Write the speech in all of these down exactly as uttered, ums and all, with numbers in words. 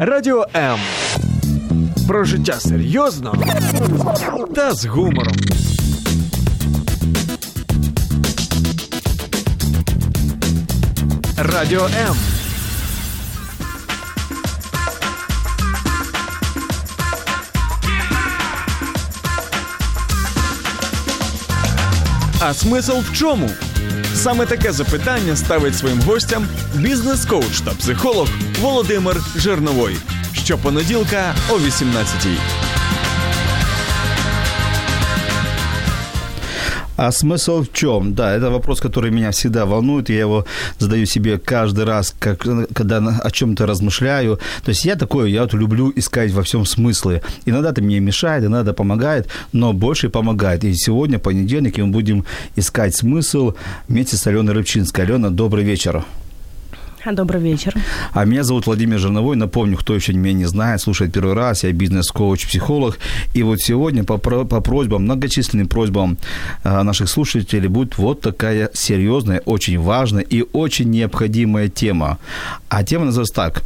Радіо М. Про життя серйозно та з гумором. Радіо М. А смисл в чому? Саме таке запитання ставить своїм гостям бізнес-коуч та психолог Володимир Жирновой. Щопонеділка о вісімнадцятій. А смысл в чем? Да, это вопрос, который меня всегда волнует. Я его задаю себе каждый раз, как, когда о чем-то размышляю. То есть я такой, я вот люблю искать во всем смыслы. Иногда это мне мешает, иногда помогает, но больше помогает. И сегодня, понедельник, мы будем искать смысл вместе с Аленой Рыбчинской. Алена, добрый вечер. Добрый вечер. А меня зовут Владимир Жирновой. Напомню, кто еще меня не знает, слушает первый раз. Я бизнес-коуч, психолог. И вот сегодня по, по просьбам, многочисленным просьбам наших слушателей будет вот такая серьезная, очень важная и очень необходимая тема. А тема называется так.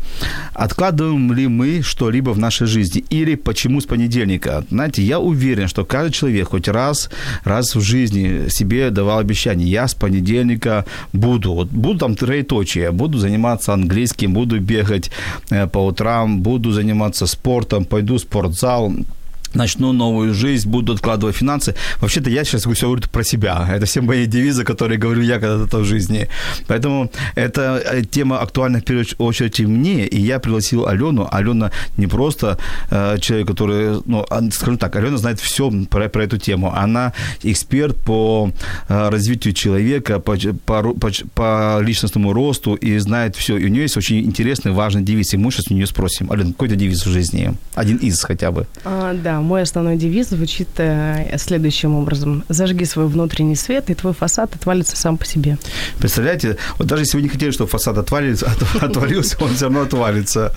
Откладываем ли мы что-либо в нашей жизни? Или почему с понедельника? Знаете, я уверен, что каждый человек хоть раз, раз в жизни себе давал обещание. Я с понедельника буду. Вот, буду там троеточие, буду заниматься английским, буду бегать по утрам, буду заниматься спортом, пойду в спортзал, начну новую жизнь, буду откладывать финансы. Вообще-то я сейчас все говорю про себя. Это все мои девизы, которые говорю я когда-то в жизни. Поэтому эта тема актуальна в первую очередь и мне. И я пригласил Алену. Алена не просто э, человек, который... Ну, скажу так, Алена знает все про, про эту тему. Она эксперт по э, развитию человека, по, по, по, по личностному росту и знает все. И у нее есть очень интересный, важный девиз. И мы сейчас у нее спросим. Алена, какой это девиз в жизни? Один из хотя бы. А, да. Мой основной девиз звучит следующим образом. «Зажги свой внутренний свет, и твой фасад отвалится сам по себе». Представляете, вот даже если вы не хотели, чтобы фасад отвалился, отвалился он все равно отвалится.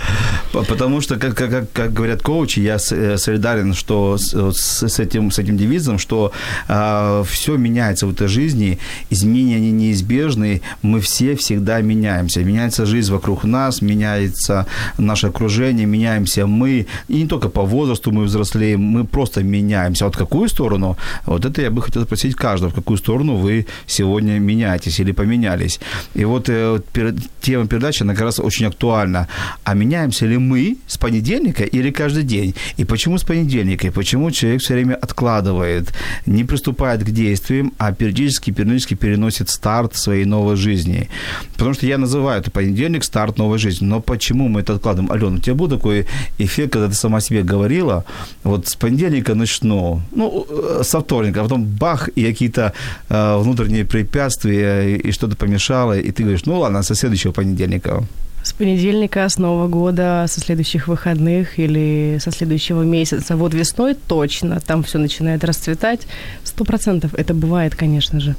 Потому что, как, как, как говорят коучи, я солидарен что с, с, этим, с этим девизом, что э, все меняется в этой жизни, изменения они неизбежны, мы все всегда меняемся. Меняется жизнь вокруг нас, меняется наше окружение, меняемся мы. И не только по возрасту мы взрослеем, мы просто меняемся. Вот в какую сторону? Вот это я бы хотел спросить каждого, в какую сторону вы сегодня меняетесь или поменялись. И вот э, перед, тема передачи, она как раз очень актуальна. А меняемся ли мы с понедельника или каждый день? И почему с понедельника? И почему человек все время откладывает, не приступает к действиям, а периодически, периодически переносит старт своей новой жизни? Потому что я называю это понедельник старт новой жизни. Но почему мы это откладываем? Алена, у тебя был такой эффект, когда ты сама себе говорила, вот с понедельника начну, ну, со вторника, а потом бах, и какие-то э, внутренние препятствия, и, и что-то помешало, и ты говоришь, ну ладно, со следующего понедельника. С понедельника, с Нового года, со следующих выходных или со следующего месяца. Вот весной точно, там все начинает расцветать. Сто процентов это бывает, конечно же.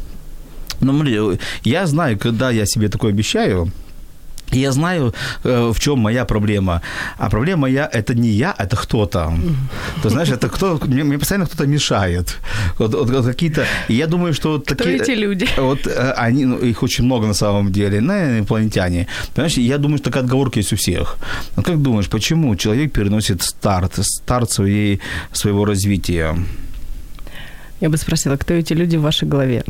Ну, я знаю, когда я себе такое обещаю, я знаю, в чем моя проблема. А проблема моя – это не я, это кто-то. То, знаешь, это кто, мне, мне постоянно кто-то мешает. Вот, вот, вот какие-то... Я думаю, что вот такие... Кто эти люди? Вот они, ну, их очень много на самом деле, на инопланетяне. Понимаешь, я думаю, что такая отговорка есть у всех. Но как думаешь, почему человек переносит старт, старт своей, своего развития? Я бы спросила, кто эти люди в вашей голове?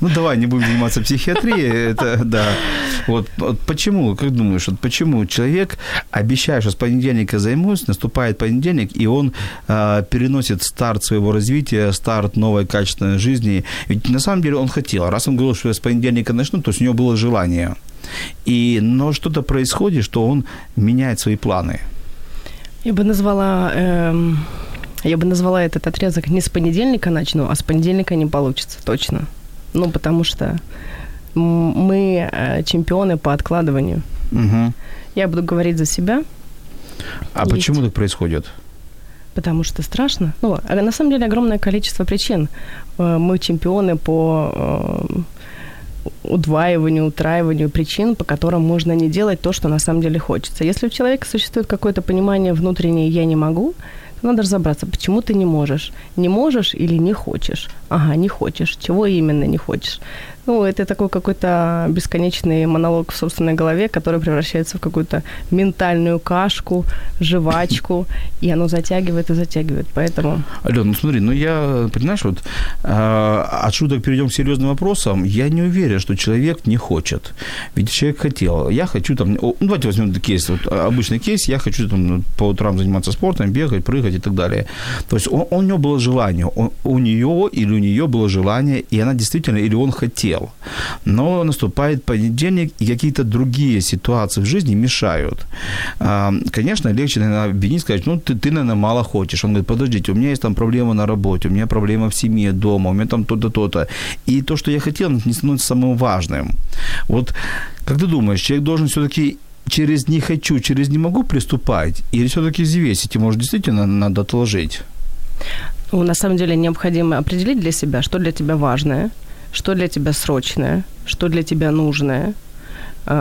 Ну, давай не будем заниматься психиатрией. Это, да. Вот, вот почему, как думаешь, вот почему человек, обещает, что с понедельника займусь, наступает понедельник, и он э, переносит старт своего развития, старт новой качественной жизни? Ведь на самом деле он хотел. Раз он говорил, что я с понедельника начну, то есть у него было желание. И, но что-то происходит, что он меняет свои планы. Я бы назвала... Э... Я бы назвала этот отрезок не с понедельника начну, а с понедельника не получится, точно. Ну, потому что мы чемпионы по откладыванию. Угу. Я буду говорить за себя. А Есть. Почему так происходит? Потому что страшно. Ну, на самом деле огромное количество причин. Мы чемпионы по удваиванию, утраиванию причин, по которым можно не делать то, что на самом деле хочется. Если у человека существует какое-то понимание внутреннее «я не могу», надо разобраться, почему ты не можешь. Не можешь или не хочешь? Ага, не хочешь. Чего именно не хочешь? Ну, это такой какой-то бесконечный монолог в собственной голове, который превращается в какую-то ментальную кашку, жвачку, и оно затягивает и затягивает, поэтому... Алена, ну смотри, ну я, понимаешь, вот э, от шуток перейдем к серьезным вопросам. Я не уверен, что человек не хочет. Ведь человек хотел. Я хочу там... Ну, давайте возьмем кейс, вот, обычный кейс. Я хочу там по утрам заниматься спортом, бегать, прыгать и так далее. То есть он, у него было желание. Он, у нее или у нее было желание, и она действительно, или он хотел. Но наступает понедельник, и какие-то другие ситуации в жизни мешают. Конечно, легче, наверное, обвинить, сказать, ну, ты, ты, наверное, мало хочешь. Он говорит, подождите, у меня есть там проблема на работе, у меня проблема в семье, дома, у меня там то-то, то-то. И то, что я хотел, не становится самым важным. Вот как ты думаешь, человек должен все-таки через «не хочу», через «не могу» приступать? Или все-таки взвесить, и, может, действительно надо отложить? Ну, на самом деле, необходимо определить для себя, что для тебя важное, что для тебя срочное, что для тебя нужное.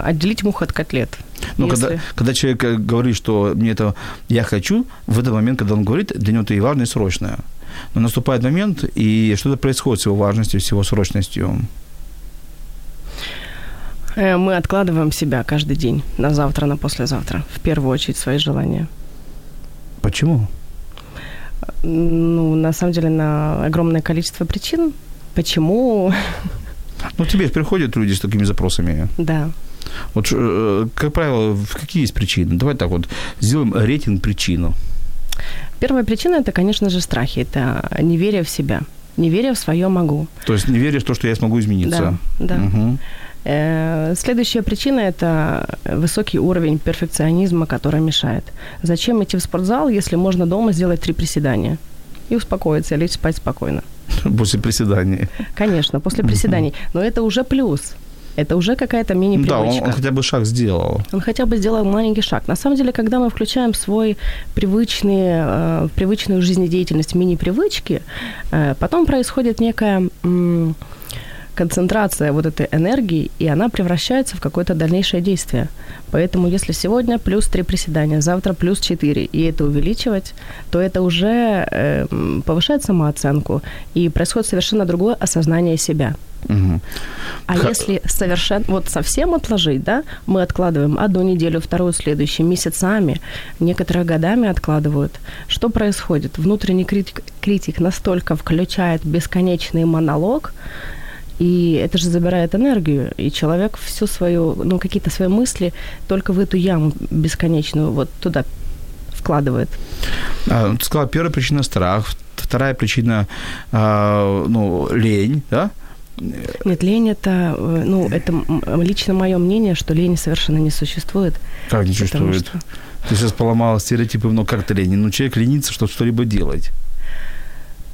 Отделить мух от котлет. Ну, если... когда, когда человек говорит, что мне это я хочу, в этот момент, когда он говорит, для него это и важное, и срочное. Но наступает момент, и что-то происходит с его важностью, с его срочностью. Мы откладываем себя каждый день на завтра, на послезавтра. В первую очередь свои желания. Почему? Ну, на самом деле, на огромное количество причин. Почему? Ну, тебе приходят люди с такими запросами. Да. Вот, как правило, какие есть причины? Давай так вот, сделаем рейтинг причин. Первая причина – это, конечно же, страхи. Это неверие в себя, неверие в свое «могу». То есть неверие в то, что я смогу измениться. Да, да. Угу. Следующая причина – это высокий уровень перфекционизма, который мешает. Зачем идти в спортзал, если можно дома сделать три приседания и успокоиться, лечь спать спокойно? После приседаний. Конечно, после приседаний. Но это уже плюс. Это уже какая-то мини-привычка. Да, он, он хотя бы шаг сделал. Он хотя бы сделал маленький шаг. На самом деле, когда мы включаем свой привычный, э, привычную жизнедеятельность, мини-привычки, э, потом происходит некая м- концентрация вот этой энергии, и она превращается в какое-то дальнейшее действие. Поэтому если сегодня плюс три приседания, завтра плюс четыре, и это увеличивать, то это уже э, повышает самооценку, и происходит совершенно другое осознание себя. Угу. А Х... если совершенно, вот совсем отложить, да, мы откладываем одну неделю, вторую, следующую, месяцами, некоторые годами откладывают. Что происходит? Внутренний критик, критик настолько включает бесконечный монолог, и это же забирает энергию, и человек всю свою, ну, какие-то свои мысли только в эту яму бесконечную вот туда вкладывает. А, ты сказала, первая причина – страх, вторая причина а, – ну, лень, да? Нет, лень – это, ну, это лично мое мнение, что лень совершенно не существует. Как не существует? Что... Ты сейчас поломала стереотипы, но как ты лень? Ну, человек ленится, чтобы что-либо делать.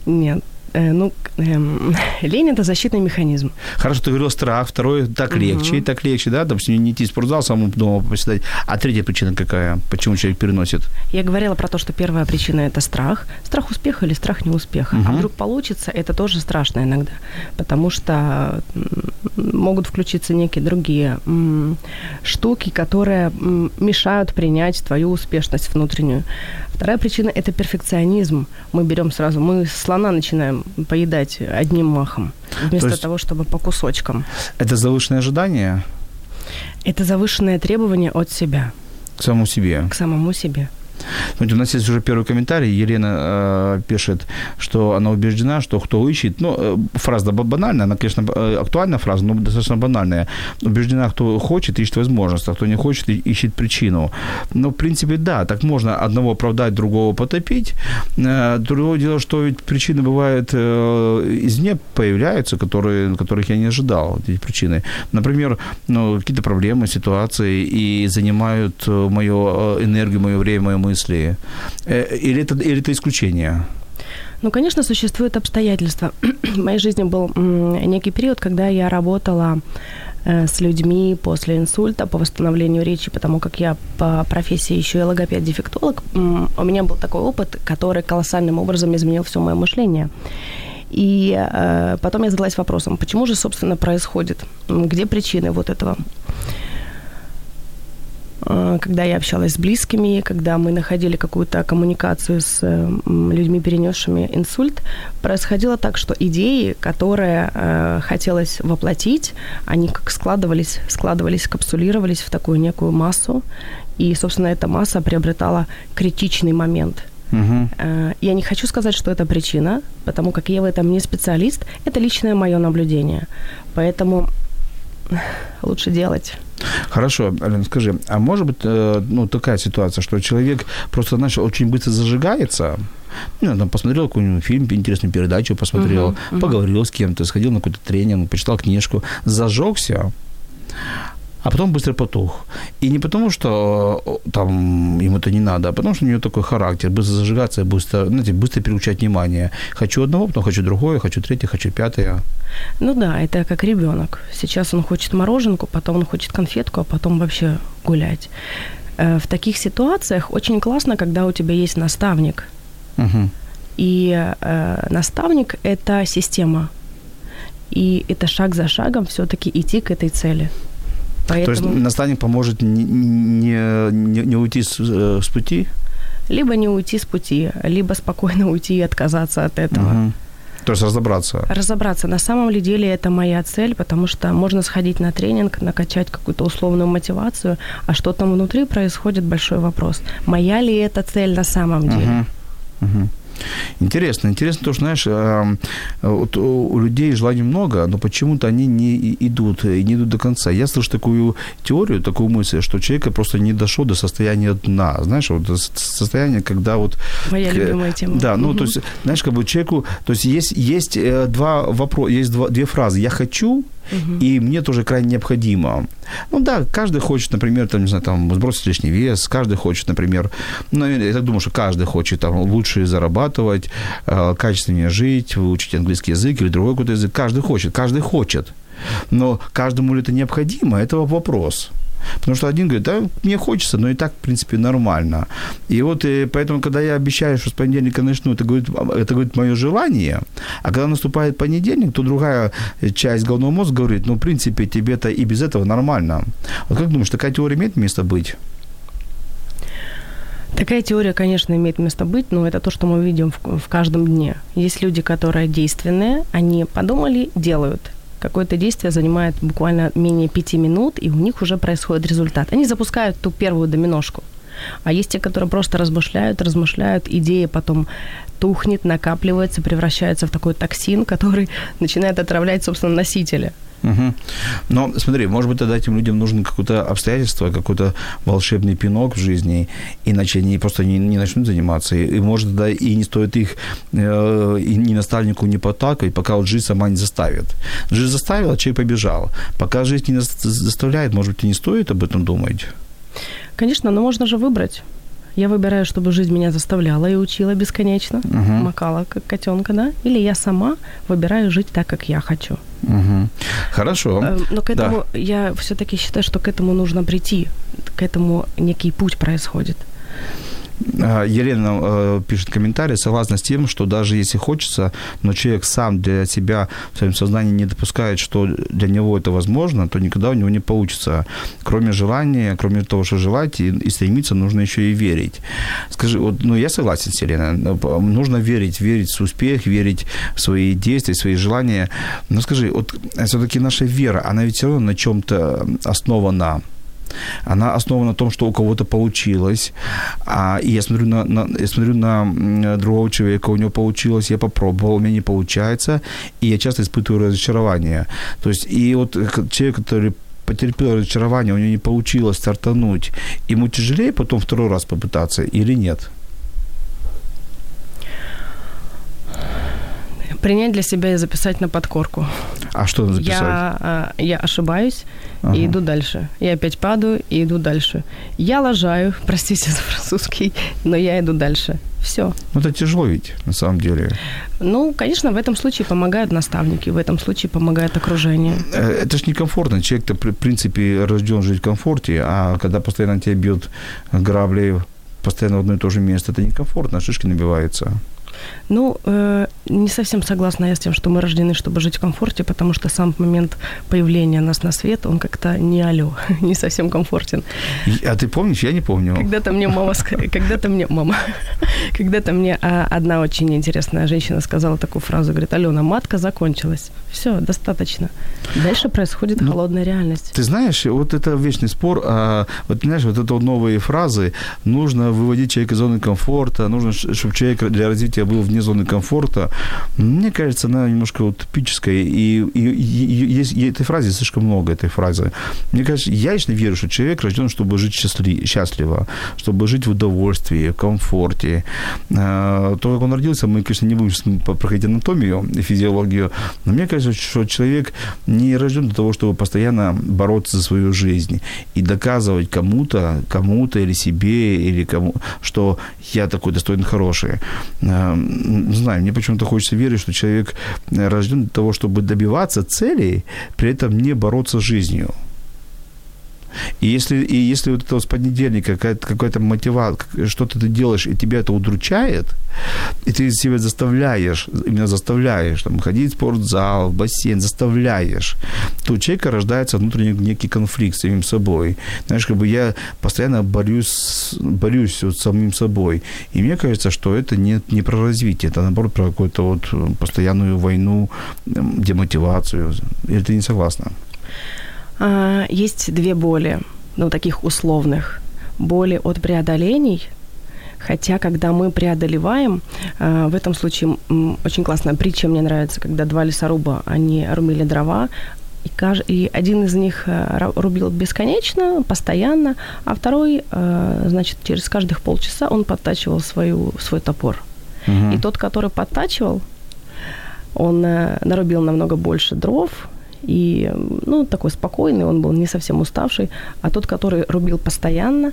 Нет. Ну, эм, лень – это защитный механизм. Хорошо, ты говорила страх, второй – так легче, uh-huh. так легче, да, там, не идти в спортзал, самому дома поседать. А третья причина какая? Почему человек переносит? Я говорила про то, что первая причина – это страх. Страх успеха или страх неуспеха. Uh-huh. А вдруг получится, это тоже страшно иногда, потому что могут включиться некие другие м- штуки, которые м- мешают принять твою успешность внутреннюю. Вторая причина – это перфекционизм. Мы берем сразу, мы слона начинаем поедать одним махом, вместо То того, чтобы по кусочкам. Это завышенное ожидание? Это завышенное требование от себя. К самому себе? К самому себе. Смотрите, у нас есть уже первый комментарий. Елена э, пишет, что она убеждена, что кто ищет... Ну, э, фраза банальная, она, конечно, актуальная фраза, но достаточно банальная. Убеждена, кто хочет, ищет возможность, а кто не хочет, ищет причину. Ну, в принципе, да, так можно одного оправдать, другого потопить. Э, другое дело, что ведь причины бывают э, извне появляются, которые, которых я не ожидал, вот эти причины. Например, ну, какие-то проблемы, ситуации, и занимают мою энергию, мое время, мою мысль. Или это, или это исключение? Ну, конечно, существуют обстоятельства. В моей жизни был некий период, когда я работала с людьми после инсульта по восстановлению речи, потому как я по профессии еще и логопед-дефектолог. У меня был такой опыт, который колоссальным образом изменил все мое мышление. И потом я задалась вопросом, почему же, собственно, происходит? Где причины вот этого? когда я общалась с близкими, когда мы находили какую-то коммуникацию с людьми, перенесшими инсульт, происходило так, что идеи, которые хотелось воплотить, они как складывались, складывались, капсулировались в такую некую массу, и, собственно, эта масса приобретала критичный момент. Угу. Я не хочу сказать, что это причина, потому как я в этом не специалист, это личное мое наблюдение, поэтому лучше делать. Хорошо, Алена, скажи, а может быть ну, такая ситуация, что человек просто начал очень быстро зажигается, ну, там, посмотрел какой-нибудь фильм, интересную передачу посмотрел, угу, угу. поговорил с кем-то, сходил на какой-то тренинг, почитал книжку, зажегся, а потом быстро потух. И не потому, что там ему это не надо, а потому, что у него такой характер. Быстро зажигаться, быстро, знаете, быстро переключать внимание. Хочу одного, потом хочу другое, хочу третье, хочу пятое. Ну да, это как ребенок. Сейчас он хочет мороженку, потом он хочет конфетку, а потом вообще гулять. В таких ситуациях очень классно, когда у тебя есть наставник. Угу. И э, наставник – это система. И это шаг за шагом все-таки идти к этой цели. Поэтому... То есть наставник поможет не, не, не, не уйти с, с пути? Либо не уйти с пути, либо спокойно уйти и отказаться от этого. Угу. То есть разобраться? Разобраться. На самом ли деле это моя цель, потому что можно сходить на тренинг, накачать какую-то условную мотивацию, а что там внутри происходит, большой вопрос. Моя ли это цель на самом деле? Угу. Угу. Интересно, интересно, потому что, знаешь, вот у людей желаний много, но почему-то они не идут, не идут до конца. Я слышу такую теорию, такую мысль, что человек просто не дошел до состояния дна, знаешь, вот состояние, когда вот... Моя любимая тема. Да, ну, угу. то есть, знаешь, как бы человеку, то есть есть, есть два вопроса, есть два, две фразы «я хочу», Uh-huh. и мне тоже крайне необходимо. Ну да, каждый хочет, например, там, не знаю, там, сбросить лишний вес, каждый хочет, например, ну, я так думаю, что каждый хочет там, лучше зарабатывать, э, качественнее жить, выучить английский язык или другой какой-то язык. Каждый хочет, каждый хочет. Но каждому ли это необходимо, это вопрос. Потому что один говорит, да, мне хочется, но и так, в принципе, нормально. И вот и поэтому, когда я обещаю, что с понедельника начну, это говорит, это говорит мое желание, а когда наступает понедельник, то другая часть головного мозга говорит, ну, в принципе, тебе-то и без этого нормально. Вот как думаешь, такая теория имеет место быть? Такая теория, конечно, имеет место быть, но это то, что мы видим в, в каждом дне. Есть люди, которые действенные, они подумали, делают. Какое-то действие занимает буквально менее пяти минут, и у них уже происходит результат. Они запускают ту первую доминошку. А есть те, которые просто размышляют, размышляют, идея потом тухнет, накапливается, превращается в такой токсин, который начинает отравлять, собственно, носителя. Угу. Но смотри, может быть, тогда этим людям нужно какое-то обстоятельство, какой-то волшебный пинок в жизни, иначе они просто не, не начнут заниматься. И, может, тогда и не стоит их э, и ни наставнику, ни потакать, пока вот жизнь сама не заставит. Жизнь заставила, человек побежал. Пока жизнь не заставляет, может быть, и не стоит об этом думать? Конечно, но можно же выбрать. Я выбираю, чтобы жизнь меня заставляла и учила бесконечно, угу. макала, как котенка, да? Или я сама выбираю жить так, как я хочу. Угу. Хорошо. Но к этому, да. я все-таки считаю, что к этому нужно прийти. К этому некий путь происходит. Елена пишет комментарий, согласна с тем, что даже если хочется, но человек сам для себя в своем сознании не допускает, что для него это возможно, то никогда у него не получится. Кроме желания, кроме того, что желать и, и стремиться, нужно еще и верить. Скажи, вот, ну я согласен с Еленой, нужно верить, верить в успех, верить в свои действия, в свои желания. Но скажи, вот все-таки наша вера, она ведь все равно на чем-то основана. Она основана на том, что у кого-то получилось. А, и я смотрю на, на, я смотрю на другого человека, у него получилось, я попробовал, у меня не получается. И я часто испытываю разочарование. То есть, и вот человек, который потерпел разочарование, у него не получилось стартануть, ему тяжелее потом второй раз попытаться или нет? Принять для себя и записать на подкорку. А что записать? Я, я ошибаюсь ага. и иду дальше. Я опять падаю и иду дальше. Я лажаю, простите за французский, но я иду дальше. Все. Ну, это тяжело ведь, на самом деле. Ну, конечно, в этом случае помогают наставники, в этом случае помогает окружение. Это же некомфортно. Человек-то, в принципе, рожден жить в комфорте, а когда постоянно тебя бьют грабли, постоянно в одно и то же место, это некомфортно, шишки набиваются. Ну, э- не совсем согласна я с тем, что мы рождены, чтобы жить в комфорте, потому что сам момент появления нас на свет, он как-то не алё, не совсем комфортен. А ты помнишь? Я не помню. Когда-то мне мама, когда-то мне мама, когда-то мне одна очень интересная женщина сказала такую фразу, говорит: «Алена, матка закончилась, всё, достаточно». Дальше происходит ну, холодная реальность. Ты знаешь, вот это вечный спор, а, вот знаешь, вот это вот новые фразы, нужно выводить человека из зоны комфорта, нужно, чтобы человек для развития был вне зоны комфорта. Мне кажется, она немножко утопическая, и, и, и, и, и этой фразы слишком много, этой фразы. Мне кажется, я лично верю, что человек рожден, чтобы жить счастли, счастливо, чтобы жить в удовольствии, в комфорте. А, то, как он родился, мы, конечно, не будем проходить анатомию и физиологию, но мне кажется, что человек не рожден для того, чтобы постоянно бороться за свою жизнь и доказывать кому-то, кому-то или себе, или кому, что я такой достойный, хороший. Не знаю, мне почему-то хочется верить, что человек рожден для того, чтобы добиваться целей, при этом не бороться с жизнью. И если, и если вот это с поднедельника какая-то, какая-то мотивация, что-то ты делаешь, и тебя это удручает, и ты себя заставляешь, именно заставляешь, там, ходить в спортзал, в бассейн, заставляешь, то у человека рождается внутренний некий конфликт с самим собой. Знаешь, как бы я постоянно борюсь, борюсь вот с самим собой. И мне кажется, что это не, не про развитие, это, наоборот, про какую-то вот постоянную войну, демотивацию. Или ты не согласна? Есть две боли, ну, таких условных. Боли от преодолений, хотя, когда мы преодолеваем, в этом случае очень классная притча мне нравится, когда два лесоруба, они рубили дрова, и, каж... и один из них рубил бесконечно, постоянно, а второй, значит, через каждых полчаса он подтачивал свою, свой топор. Угу. И тот, который подтачивал, он нарубил намного больше дров, и, ну, такой спокойный, он был не совсем уставший, а тот, который рубил постоянно,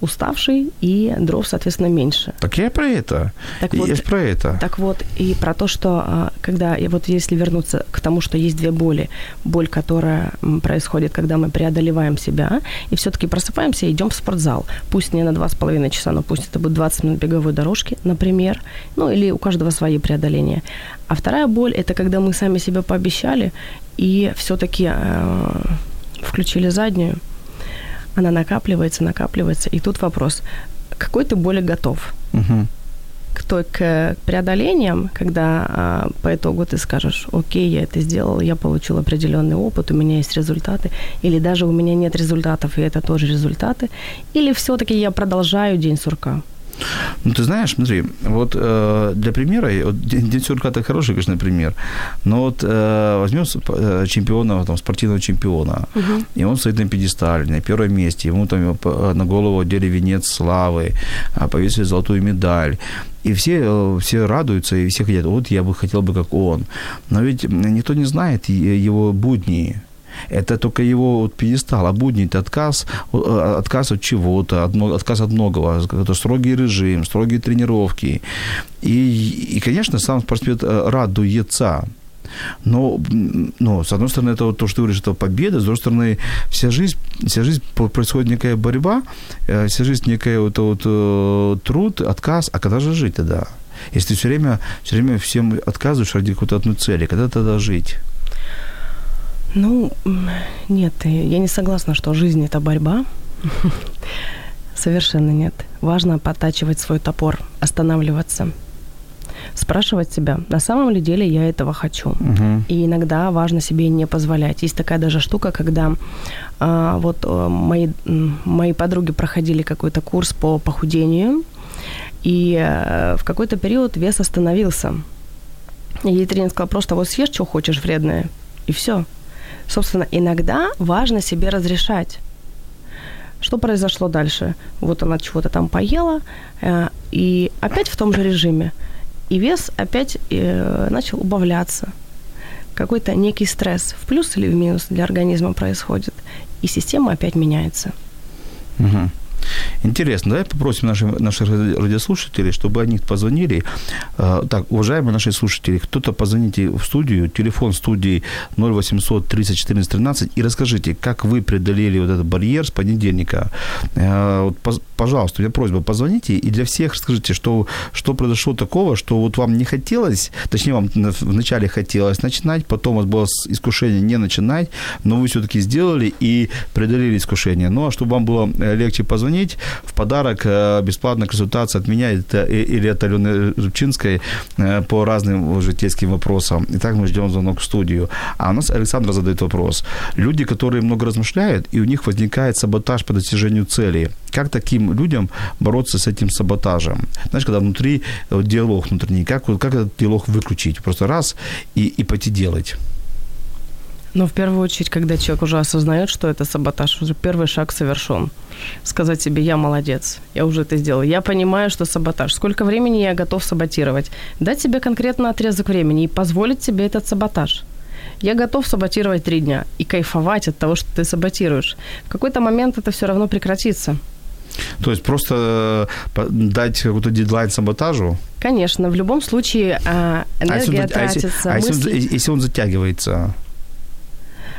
уставший, и дров, соответственно, меньше. Так я про это. Так вот, я про это. Так вот, и про то, что когда, и вот если вернуться к тому, что есть две боли, боль, которая происходит, когда мы преодолеваем себя, и все-таки просыпаемся и идем в спортзал. Пусть не на два с половиной часа, но пусть это будет двадцать минут беговой дорожки, например, ну или у каждого свои преодоления. А вторая боль – это когда мы сами себе пообещали и все-таки э, включили заднюю. Она накапливается, накапливается. И тут вопрос, к какой ты боли готов? Угу. К, той, к преодолениям, когда по итогу ты скажешь: окей, я это сделал, я получил определенный опыт, у меня есть результаты, или даже у меня нет результатов, и это тоже результаты, или все-таки я продолжаю день сурка? Ну, ты знаешь, смотри, вот э, для примера, вот, день сурка – это хороший, конечно, пример, но вот э, возьмем чемпиона, там, спортивного чемпиона, угу. И он стоит на пьедестале, на первом месте, ему там на голову одели венец славы, повесили золотую медаль. И все, все радуются, и все хотят: вот я бы хотел бы, как он. Но ведь никто не знает его будни. Это только его вот пьедестал, а будни – это отказ, отказ от чего-то, отказ от многого, это строгий режим, строгие тренировки. И, и конечно, сам спортсмен радуется. Но, ну, с одной стороны, это вот то, что ты говоришь, это победа, с другой стороны, вся жизнь, вся жизнь происходит некая борьба, вся жизнь некая вот, вот, труд, отказ, а когда же жить тогда? Если ты все время, все время всем отказываешь ради какой-то одной цели, когда тогда жить? Ну, нет, я не согласна, что жизнь – это борьба. Совершенно нет. Важно подтачивать свой топор, останавливаться, спрашивать себя, на самом ли деле я этого хочу. Угу. И иногда важно себе не позволять. Есть такая даже штука, когда а, вот мои, мои подруги проходили какой-то курс по похудению, и а, в какой-то период вес остановился. Ей тренер сказал: просто вот съешь, что хочешь вредное, и все. Собственно, иногда важно себе разрешать. Что произошло дальше? Вот она чего-то там поела, э, и опять в том же режиме. И вес опять э, начал убавляться. Какой-то некий стресс в плюс или в минус для организма происходит. И система опять меняется. Угу. Интересно, давай попросим наших, наших радиослушателей, чтобы они позвонили. Так, уважаемые наши слушатели, кто-то позвоните в студию, телефон студии ноль восемьсот триста четырнадцать тринадцать и расскажите, как вы преодолели вот этот барьер с понедельника. Пожалуйста, у меня просьба, позвоните и для всех расскажите, что, что произошло такого, что вот вам не хотелось, точнее, вам вначале хотелось начинать, потом у вас было искушение не начинать, но вы все-таки сделали и преодолели искушение. Ну, а чтобы вам было легче позвонить, в подарок бесплатная консультация от меня или от Алены Рыбчинской по разным житейским вопросам. Итак, мы ждем звонок в студию. А у нас Александр задает вопрос. Люди, которые много размышляют, и у них возникает саботаж по достижению цели. Как таким людям бороться с этим саботажем? Знаешь, когда внутри диалог внутренний, как, как этот диалог выключить? Просто раз и, и пойти делать. Но в первую очередь, когда человек уже осознает, что это саботаж, уже первый шаг совершен. Сказать себе: я молодец, я уже это сделал, я понимаю, что саботаж. Сколько времени я готов саботировать? Дать себе конкретно отрезок времени и позволить себе этот саботаж. Я готов саботировать три дня и кайфовать от того, что ты саботируешь. В какой-то момент это все равно прекратится. То есть просто дать какой-то дедлайн саботажу? Конечно, в любом случае энергия тратится. А если он затягивается?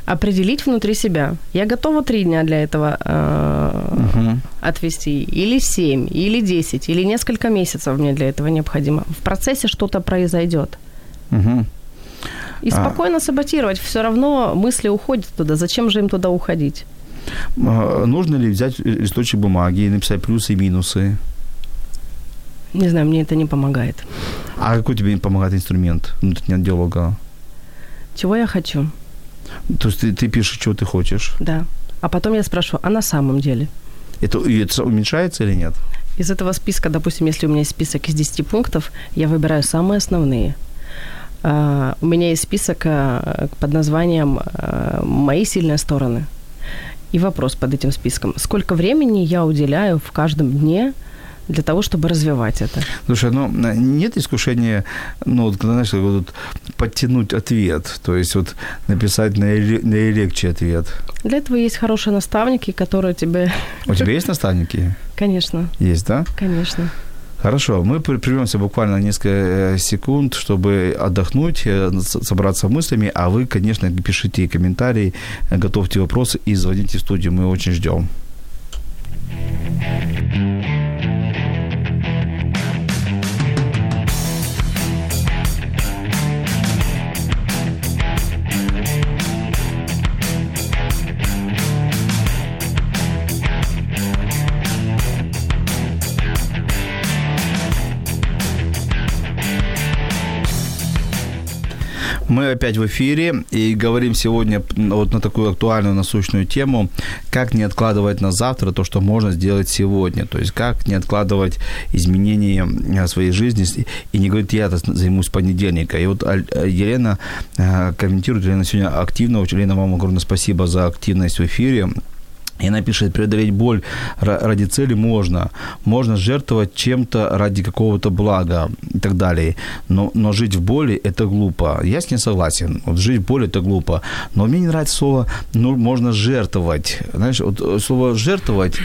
Определить внутри себя. Я готова три дня для этого э, угу. отвести. Или семь, или десять, или несколько месяцев мне для этого необходимо. В процессе что-то произойдет. Угу. И спокойно а. саботировать. Все равно мысли уходят туда. Зачем же им туда уходить? Нужно ли взять листочек бумаги и написать плюсы и минусы? Не знаю, мне это не помогает. А какой тебе помогает инструмент внутреннего диалога? Чего я хочу? То есть ты, ты пишешь, чего ты хочешь? Да. А потом я спрашиваю, а на самом деле? Это, и это уменьшается или нет? Из этого списка, допустим, если у меня есть список из десяти пунктов, я выбираю самые основные. Uh, у меня есть список uh, под названием uh, «Мои сильные стороны». И вопрос под этим списком. Сколько времени я уделяю в каждом дне для того, чтобы развивать это? Слушай, ну нет искушения, ну вот, когда, знаешь, вот, подтянуть ответ, то есть вот написать наилегче ответ. Для этого есть хорошие наставники, которые тебе... У тебя есть наставники? Конечно. Есть, да? Конечно. Хорошо, мы прервемся буквально несколько секунд, чтобы отдохнуть, собраться мыслями, а вы, конечно, пишите комментарии, готовьте вопросы и звоните в студию, мы очень ждем. Мы опять в эфире и говорим сегодня вот на такую актуальную, насущную тему, как не откладывать на завтра то, что можно сделать сегодня. То есть как не откладывать изменения своей жизни и не говорить, я это займусь с понедельника. И вот Елена комментирует, Елена сегодня активна. Елена, вам огромное спасибо за активность в эфире. И она пишет, преодолеть боль ради цели можно. Можно жертвовать чем-то ради какого-то блага и так далее. Но, но жить в боли – это глупо. Я с ней согласен. Вот жить в боли – это глупо. Но мне не нравится слово «ну, можно жертвовать». Знаешь, вот слово «жертвовать»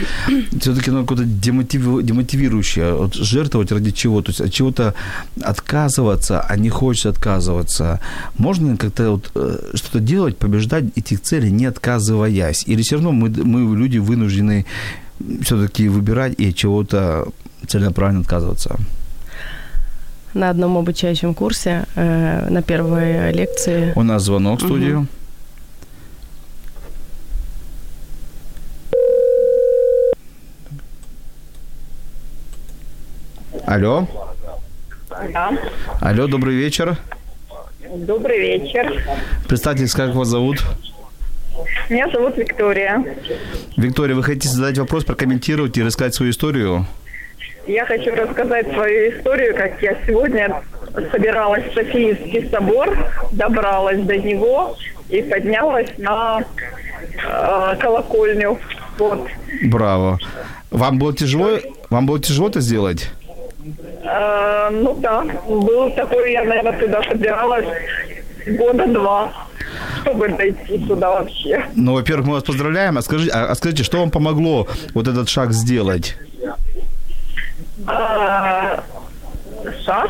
все-таки оно какое-то демотивирующее. Вот жертвовать ради чего? То есть от чего-то отказываться, а не хочется отказываться. Можно как-то вот что-то делать, побеждать эти цели, не отказываясь? Или все равно мы, мы люди вынуждены все-таки выбирать и от чего-то целенаправленно отказываться. На одном обучающем курсе, э, на первой лекции... У нас звонок в студию. Угу. Алло. Да. Алло, добрый вечер. Добрый вечер. Представьтесь, как вас зовут? Меня зовут Виктория. Виктория, вы хотите задать вопрос, прокомментировать и рассказать свою историю? Я хочу рассказать свою историю, как я сегодня собиралась в Софийский собор, добралась до него и поднялась на э, колокольню. Вот. Браво. Вам было тяжело? Вам было тяжело это сделать? Э, ну да, был такой, я, наверное, туда собиралась года два. чтобы дойти туда вообще. Ну, во-первых, мы вас поздравляем. А скажите, а, а скажите, что вам помогло вот этот шаг сделать? А, шаг?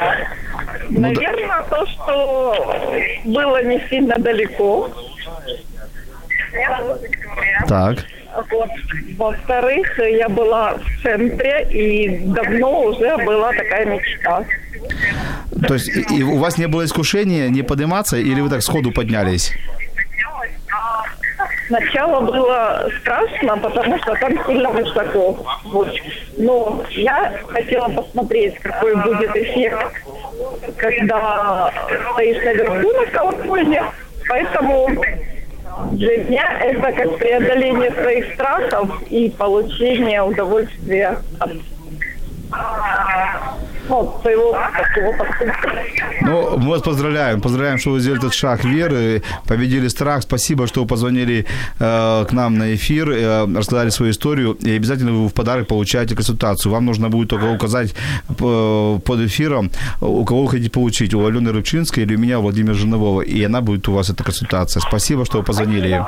Ну, наверное, да. То, что было не сильно далеко. Так. Вот. Во-вторых, я была в центре, и давно уже была такая мечта. То есть и, и у вас не было искушения не подниматься, или вы так сходу поднялись? Сначала было страшно, потому что там сильно высоко. Вот. Но я хотела посмотреть, какой будет эффект, когда стоишь наверху на колокольне. Поэтому для меня это как преодоление своих страхов и получение удовольствия от, ну, от своего такого поступка. Ну, мы вас поздравляем. Поздравляем, что вы сделали этот шаг веры, победили страх. Спасибо, что вы позвонили э, к нам на эфир, э, рассказали свою историю. И обязательно вы в подарок получаете консультацию. Вам нужно будет только указать э, под эфиром, у кого вы хотите получить. У Алены Рыбчинской или у меня, у Владимира Жирнового. И она будет у вас, эта консультация. Спасибо, что вы позвонили.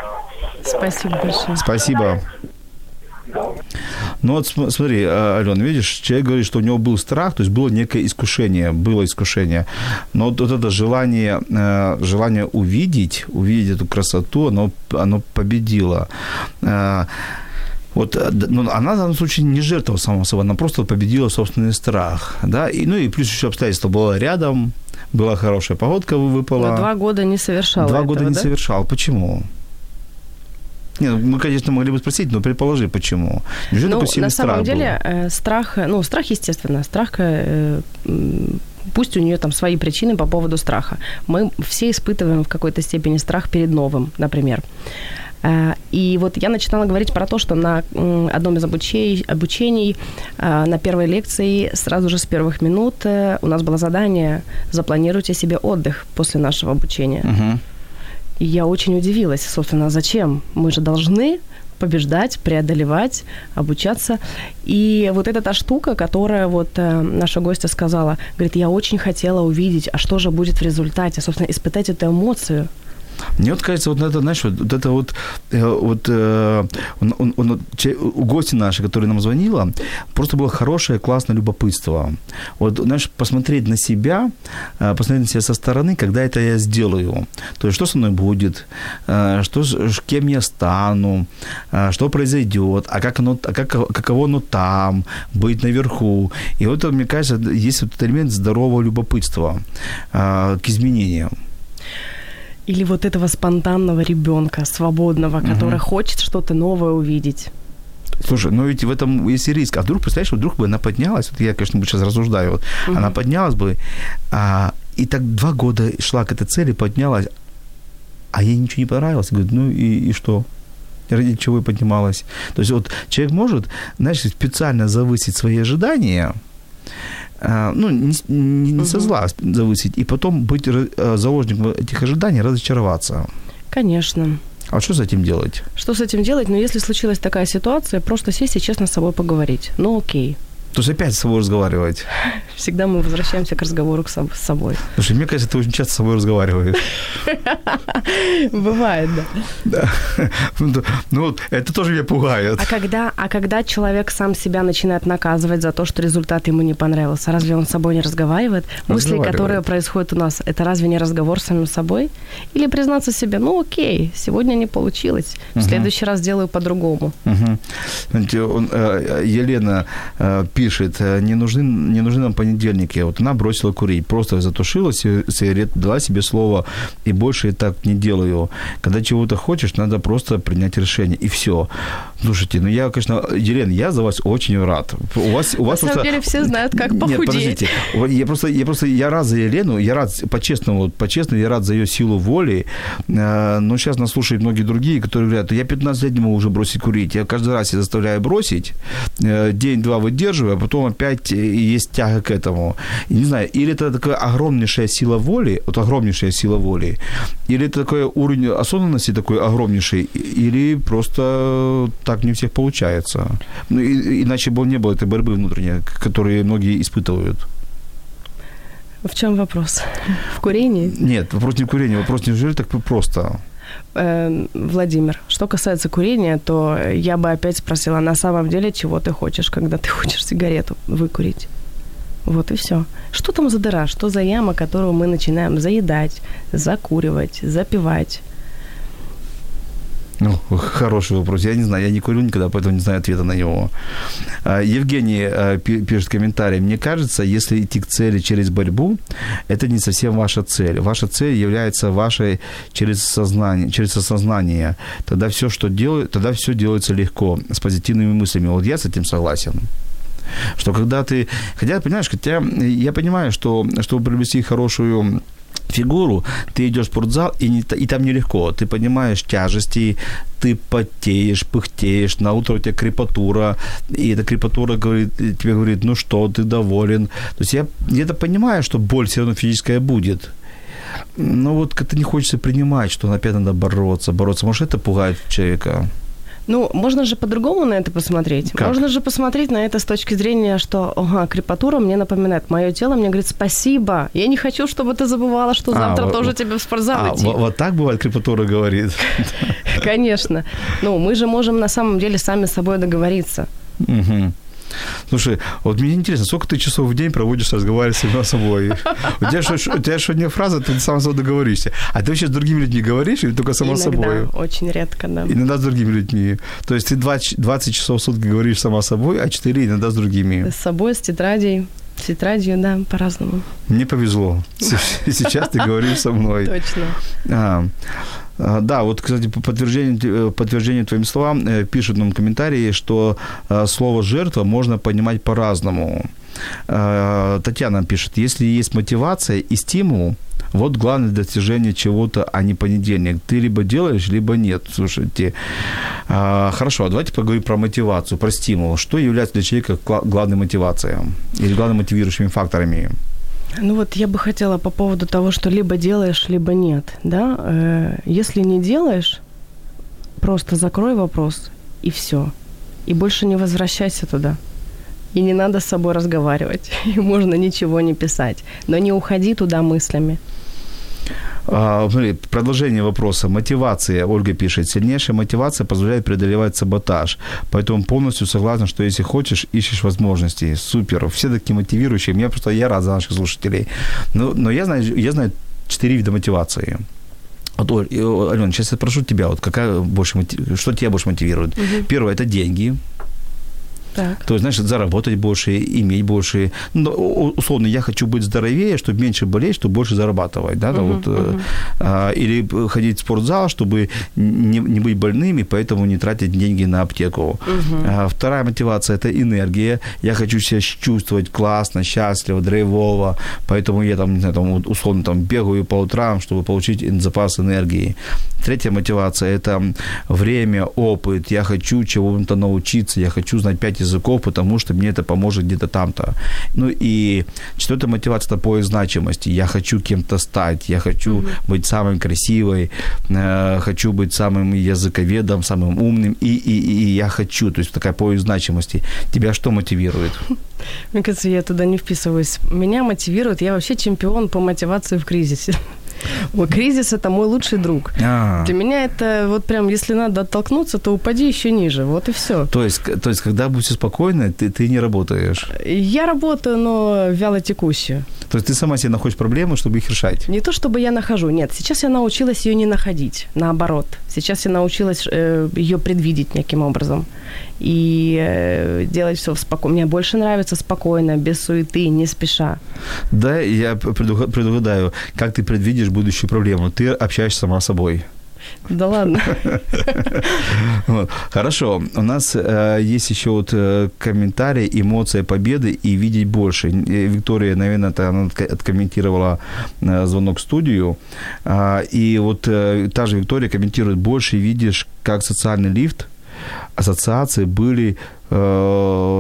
Спасибо большое. Спасибо. Ну вот смотри, Алена, видишь, человек говорит, что у него был страх, то есть было некое искушение, было искушение. Но вот, вот это желание, желание увидеть, увидеть эту красоту, оно, оно победило. Вот, ну, она в данном случае не жертва самого собой, она просто победила собственный страх. Да? И, ну и плюс еще обстоятельства было рядом, была хорошая погодка выпала. Но два года не совершал Два этого, года не да? совершал. Почему? Нет, мы, конечно, могли бы спросить, но предположи, почему. Неужели ну, такой сильный страх был? На самом деле, э, страх, ну, страх, естественно, страх, э, пусть у нее там свои причины по поводу страха. Мы все испытываем в какой-то степени страх перед новым, например. И вот я начинала говорить про то, что на одном из обучений, обучений, на первой лекции, сразу же с первых минут у нас было задание «Запланируйте себе отдых после нашего обучения». Угу. И я очень удивилась, собственно, зачем? Мы же должны побеждать, преодолевать, обучаться. И вот это та штука, которая вот э, наша гостья сказала, говорит, я очень хотела увидеть, а что же будет в результате, собственно, испытать эту эмоцию. Мне вот кажется, вот это, знаешь, вот, вот это вот, вот э, он, он, он, у гостя нашей, которая нам звонила, просто было хорошее, классное любопытство. Вот, знаешь, посмотреть на себя, посмотреть на себя со стороны, когда это я сделаю. То есть, что со мной будет, что, кем я стану, что произойдет, а, как оно, а как, каково оно там, быть наверху. И вот, мне кажется, есть вот этот элемент здорового любопытства к изменениям. Или вот этого спонтанного ребенка, свободного, угу. который хочет что-то новое увидеть. Слушай, ну ведь в этом есть и риск. А вдруг, представляешь, вдруг бы она поднялась, вот я, конечно, сейчас рассуждаю, вот, угу. она поднялась бы, а, и так два года шла к этой цели, поднялась, а ей ничего не понравилось. Говорит, ну и, и что? Ради чего и поднималась? То есть вот человек может, знаешь, специально завысить свои ожидания, ну, не, не, не со зла завысить, и потом быть заложником этих ожиданий, разочароваться. Конечно. А что с этим делать? Что с этим делать? Ну, если случилась такая ситуация, просто сесть и честно с собой поговорить. Ну, окей. То есть опять с собой разговаривать? Всегда мы возвращаемся к разговору с собой. Слушай, мне кажется, ты очень часто с собой разговариваешь. Бывает, да. Ну, вот это тоже меня пугает. А когда человек сам себя начинает наказывать за то, что результат ему не понравился, разве он с собой не разговаривает? Мысли, которые происходят у нас, это разве не разговор с самим собой? Или признаться себе, ну окей, сегодня не получилось, в следующий раз делаю по-другому. Елена пишет, не нужны, не нужны нам понедельники. Вот она бросила курить, просто затушила сигарету, дала себе слово, и больше так не делаю. Когда чего-то хочешь, надо просто принять решение, и все. Слушайте, ну я, конечно, Елена, я за вас очень рад. У вас, у вас просто... На самом деле все знают, как похудеть. Нет, подождите. Я просто, я просто, я рад за Елену, я рад, по-честному, по-честному, я рад за ее силу воли, но сейчас нас слушают многие другие, которые говорят, я пятнадцать лет не могу уже бросить курить, я каждый раз я заставляю бросить, день-два выдерживаю, а потом опять есть тяга к этому. Не знаю, или это такая огромнейшая сила воли, вот огромнейшая сила воли, или это такой уровень осознанности такой огромнейший, или просто так не у всех получается. Ну, и, иначе бы не было этой борьбы внутренней, которую многие испытывают. В чем вопрос? В курении? Нет, вопрос не в курении, вопрос неужели так просто. Владимир, что касается курения, то я бы опять спросила, на самом деле, чего ты хочешь, когда ты хочешь сигарету выкурить? Вот и все. Что там за дыра, что за яма, которую мы начинаем заедать, закуривать, запивать? Ну, хороший вопрос. Я не знаю, я не курю никогда, поэтому не знаю ответа на него. Евгений пишет комментарий. Мне кажется, если идти к цели через борьбу, это не совсем ваша цель. Ваша цель является вашей через сознание, через осознание. Тогда все, что делаю, тогда все делается легко, с позитивными мыслями. Вот я с этим согласен. Что когда ты... Хотя, понимаешь, хотя я понимаю, что чтобы приобрести хорошую фигуру, ты идешь в спортзал, и, не, и там нелегко. Ты поднимаешь тяжести, ты потеешь, пыхтеешь, на утро у тебя крепатура, и эта крепатура говорит, тебе говорит, ну что, ты доволен. То есть я где-то понимаю, что боль все равно физическая будет. Но вот как-то не хочется принимать, что опять надо бороться, бороться. Может, это пугает человека? Ну, можно же по-другому на это посмотреть. Как? Можно же посмотреть на это с точки зрения, что ага, крепатура мне напоминает. Мое тело мне говорит спасибо. Я не хочу, чтобы ты забывала, что завтра а, тоже вот, тебе в спортзал а, идти. Вот, вот так бывает, крепатура говорит. Конечно. Ну, мы же можем на самом деле сами с собой договориться. Угу. Слушай, вот мне интересно, сколько ты часов в день проводишь, разговаривая с самим собой? У тебя же одна фраза, ты сам с собой договоришься. А ты вообще с другими людьми говоришь или только сама с собой? Очень редко, да. Иногда с другими людьми. То есть ты двадцать часов в сутки говоришь сама с собой, а четыре иногда с другими. С собой, с тетрадей. С тетрадью, да, по-разному. Мне повезло. Сейчас ты говоришь со мной. Точно. Да, вот, кстати, по подтверждению, подтверждению твоим словам пишут нам в комментарии, что слово «жертва» можно понимать по-разному. Татьяна пишет, если есть мотивация и стимул, вот главное достижение чего-то, а не понедельник. Ты либо делаешь, либо нет. Слушайте, хорошо, давайте поговорим про мотивацию, про стимул. Что является для человека главной мотивацией или главными мотивирующими факторами? Ну вот я бы хотела по поводу того, что либо делаешь, либо нет, да? Если не делаешь, просто закрой вопрос, и все. И больше не возвращайся туда. И не надо с собой разговаривать. И можно ничего не писать. Но не уходи туда мыслями. А, смотри, продолжение вопроса. Мотивация, Ольга пишет. Сильнейшая мотивация позволяет преодолевать саботаж. Поэтому полностью согласна, что если хочешь, ищешь возможности. Супер. Все такие мотивирующие. Мне просто я рад за наших слушателей. Но, но я знаю, я знаю четыре вида мотивации. Вот, Алена, сейчас я прошу тебя, вот какая больше мотив... что тебя больше мотивирует? Угу. Первое – это деньги. Так. То есть, значит, заработать больше, иметь больше. Ну, условно, я хочу быть здоровее, чтобы меньше болеть, чтобы больше зарабатывать. Да? Uh-huh, вот, uh-huh. А, или ходить в спортзал, чтобы не, не быть больным, и поэтому не тратить деньги на аптеку. Uh-huh. А, вторая мотивация – это энергия. Я хочу себя чувствовать классно, счастливо, драйвово. Поэтому я там, не знаю, там, условно там, бегаю по утрам, чтобы получить запас энергии. Третья мотивация – это время, опыт. Я хочу чего-то научиться, я хочу знать пять языков, потому что мне это поможет где-то там-то. Ну и четвертая мотивация – это поиск значимости. Я хочу кем-то стать, я хочу mm-hmm. быть самой красивой, э, хочу быть самым языковедом, самым умным, и, и, и я хочу. То есть такая поиск значимости. Тебя что мотивирует? Мне кажется, я туда не вписываюсь. Меня мотивирует, я вообще чемпион по мотивации в кризисе. Ой, кризис – это мой лучший друг. А-а-а. Для меня это вот прям, если надо оттолкнуться, то упади еще ниже, вот и все. То есть, то есть когда будет все спокойно, ты, ты не работаешь? Я работаю, но вяло текущую. То есть ты сама себе находишь проблемы, чтобы их решать? Не то, чтобы я нахожу, нет. Сейчас я научилась ее не находить, наоборот. Сейчас я научилась ее предвидеть неким образом. И делать все спокойно. Мне больше нравится спокойно, без суеты, не спеша. Да, я предугадаю, как ты предвидишь будущую проблему. Ты общаешься сама с собой. Да ладно. Вот. Хорошо. У нас э, есть еще вот э, комментарий, эмоция победы и видеть больше. Виктория, наверное, это, она откомментировала э, звонок в студию. Э, и вот э, та же Виктория комментирует, больше видишь, как социальный лифт ассоциации были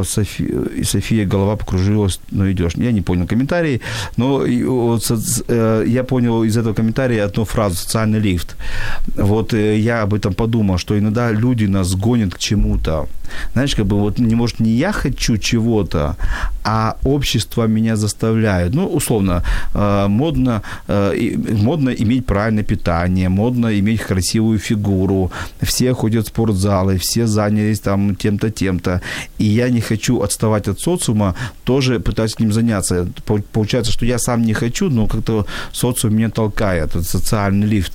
Софи, София, голова покружилась, но идешь. Я не понял комментарий, но я понял из этого комментария одну фразу: социальный лифт. Вот я об этом подумал, что иногда люди нас гонят к чему-то. Знаешь, как бы вот, не может, не я хочу чего-то, а общество меня заставляет. Ну, условно, модно, модно иметь правильное питание, модно иметь красивую фигуру. Все ходят в спортзалы, все занялись там тем-то, тем-то. И я не хочу отставать от социума, тоже пытаюсь этим заняться. Получается, что я сам не хочу, но как-то социум меня толкает, этот социальный лифт.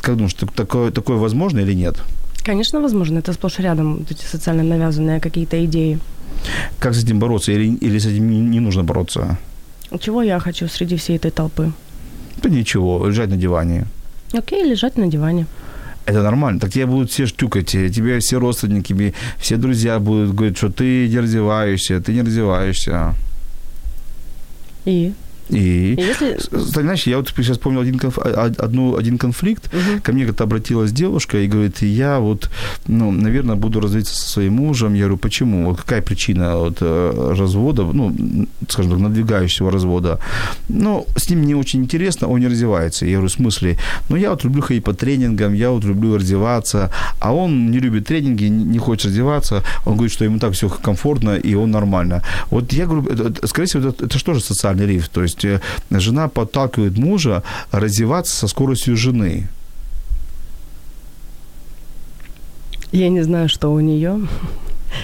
Как думаешь, такое, такое возможно или нет? Конечно, возможно. Это сплошь рядом вот эти социально навязанные какие-то идеи. Как с этим бороться? Или, или с этим не нужно бороться? Чего я хочу среди всей этой толпы? Да ничего, лежать на диване. Окей, лежать на диване. Это нормально. Так тебя будут все штюкать, тебе все родственники, все друзья будут говорить, что ты не развиваешься, ты не развиваешься. И... И, если... знаешь, я вот сейчас вспомнил один, конф... Одну, один конфликт. Угу. Ко мне как-то обратилась девушка и говорит, я вот, ну, наверное, буду разводиться со своим мужем. Я говорю, почему? Вот какая причина вот, развода, ну, скажем так, надвигающегося развода? Ну, с ним не очень интересно, он не развивается. Я говорю, в смысле? Ну, я вот люблю ходить по тренингам, я вот люблю развиваться, а он не любит тренинги, не хочет развиваться. Он говорит, что ему так все комфортно, и он нормально. Вот я говорю, это, скорее всего, это, это же тоже социальный риф, то есть жена подталкивает мужа развиваться со скоростью жены. Я не знаю, что у нее,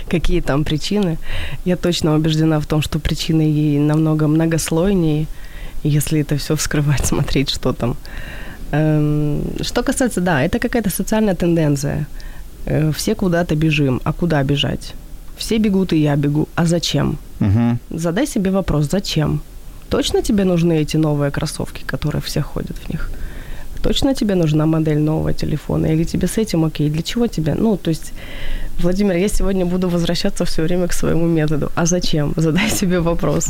какие там причины. Я точно убеждена в том, что причины ей намного многослойнее, если это все вскрывать, смотреть, что там. Что касается, да, это какая-то социальная тенденция. Все куда-то бежим, а куда бежать? Все бегут, и я бегу. А зачем? Угу. Задай себе вопрос, зачем? Точно тебе нужны эти новые кроссовки, которые все ходят в них? Точно тебе нужна модель нового телефона? Или тебе с этим окей? Для чего тебе? Ну, то есть, Владимир, я сегодня буду возвращаться все время к своему методу. А зачем? Задай себе вопрос.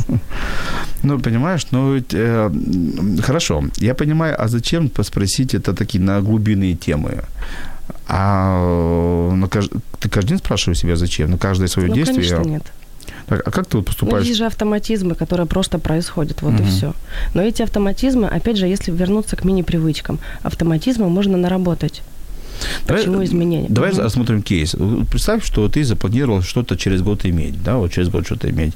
Ну, понимаешь, ну, ведь, э, хорошо. Я понимаю, а зачем спросить это такие на глубинные темы? А ну, ты каждый день спрашиваешь себя, зачем? На каждое свое ну, действие? Ну, конечно, нет. Так, а как ты вот поступаешь? Ну, есть же автоматизмы, которые просто происходят, вот uh-huh. и все. Но эти автоматизмы, опять же, если вернуться к мини-привычкам, автоматизмы можно наработать. Почему давай, изменения? Давай uh-huh. рассмотрим кейс. Представь, что ты запланировал что-то через год иметь, да, вот через год что-то иметь.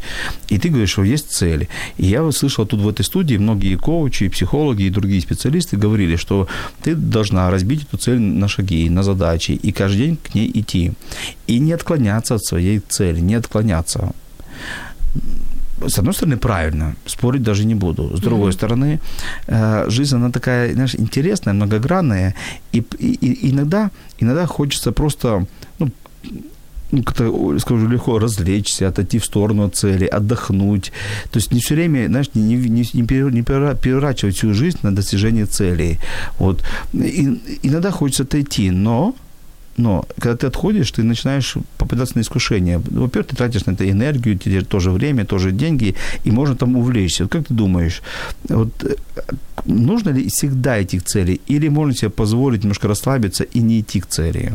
И ты говоришь, что есть цели. И я слышал тут в этой студии многие коучи, психологи и другие специалисты говорили, что ты должна разбить эту цель на шаги, на задачи, и каждый день к ней идти. И не отклоняться от своей цели, не отклоняться. С одной стороны, правильно, спорить даже не буду. С другой mm-hmm. стороны, жизнь, она такая, знаешь, интересная, многогранная, и, и, и иногда, иногда хочется просто, ну, как-то, скажу, легко развлечься, отойти в сторону от цели, отдохнуть. То есть не все время, знаешь, не, не, не переворачивать всю жизнь на достижение целей. Вот. И, иногда хочется отойти, но... Но когда ты отходишь, ты начинаешь попадаться на искушение. Во-первых, ты тратишь на это энергию, тебе тоже время, тоже деньги, и можно там увлечься. Вот как ты думаешь, вот, нужно ли всегда идти к цели, или можно себе позволить немножко расслабиться и не идти к цели?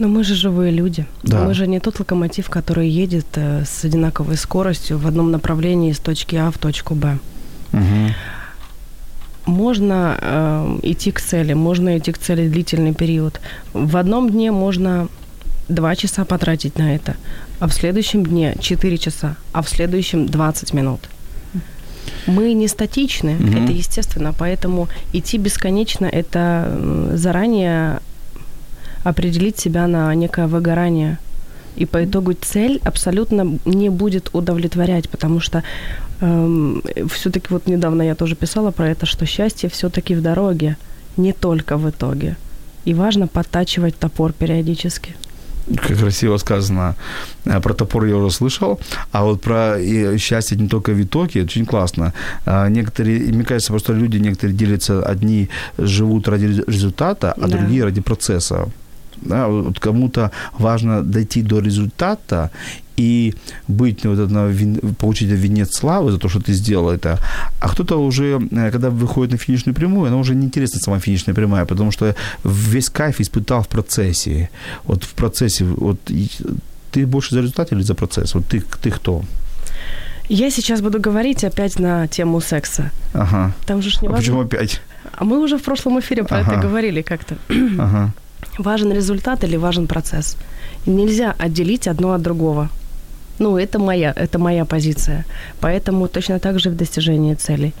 Но мы же живые люди. Да. Мы же не тот локомотив, который едет с одинаковой скоростью в одном направлении с точки А в точку Б. Угу. Можно э, идти к цели, можно идти к цели длительный период. В одном дне можно два часа потратить на это, а в следующем дне четыре часа, а в следующем двадцать минут. Мы не статичны, угу. это естественно, поэтому идти бесконечно – это заранее определить себя на некое выгорание. И по итогу цель абсолютно не будет удовлетворять, потому что э, все-таки вот недавно я тоже писала про это, что счастье все-таки в дороге, не только в итоге. И важно подтачивать топор периодически. Как красиво сказано. Про топор я уже слышал, а вот про счастье не только в итоге, это очень классно. Некоторые, мне кажется, просто люди некоторые делятся, одни живут ради результата, а да. другие ради процесса. Да, вот кому-то важно дойти до результата и быть, вот это, получить венец славы за то, что ты сделал это. А кто-то уже, когда выходит на финишную прямую, она уже неинтересна, сама финишная прямая, потому что весь кайф испытал в процессе. Вот в процессе вот, ты больше за результат или за процесс? Вот ты, ты кто? Я сейчас буду говорить опять на тему секса. Ага. Там же ж не важно. А почему опять? А мы уже в прошлом эфире про ага. это говорили как-то. Ага. Важен результат или важен процесс? Нельзя отделить одно от другого. Ну, это моя, это моя позиция. Поэтому точно так же в достижении целей.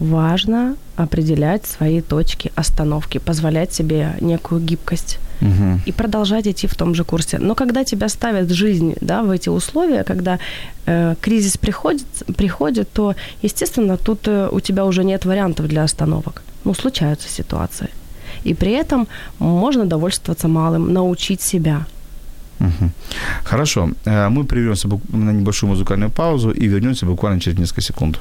Важно определять свои точки остановки, позволять себе некую гибкость угу. и продолжать идти в том же курсе. Но когда тебя ставят в жизнь, да, в эти условия, когда э, кризис приходит, приходит, то, естественно, тут э, у тебя уже нет вариантов для остановок. Ну, случаются ситуации. И при этом можно довольствоваться малым, научить себя. Угу. Хорошо. Мы прервемся на небольшую музыкальную паузу и вернемся буквально через несколько секунд.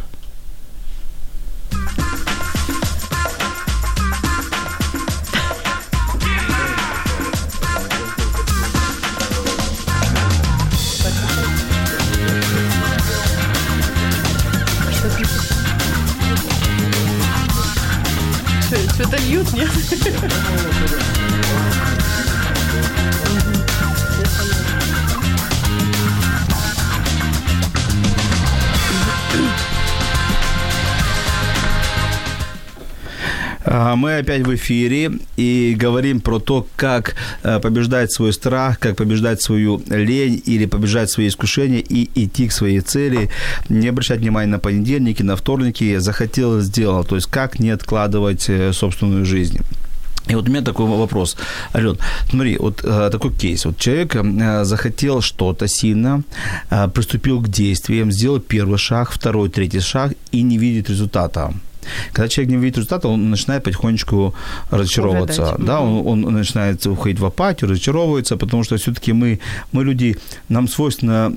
Что-то льют, нет? Мы опять в эфире и говорим про то, как побеждать свой страх, как побеждать свою лень или побеждать свои искушения и идти к своей цели, не обращать внимания на понедельники, на вторники, захотел, сделал, то есть как не откладывать собственную жизнь. И вот у меня такой вопрос. Ален, смотри, вот э, такой кейс. Вот человек э, захотел что-то сильно, э, приступил к действиям, сделал первый шаг, второй, третий шаг и не видит результата. Когда человек не видит результата, он начинает потихонечку разочаровываться. Угадать. Да, mm-hmm. он, он начинает уходить в апатию, разочаровывается, потому что все-таки мы, мы люди, нам свойственно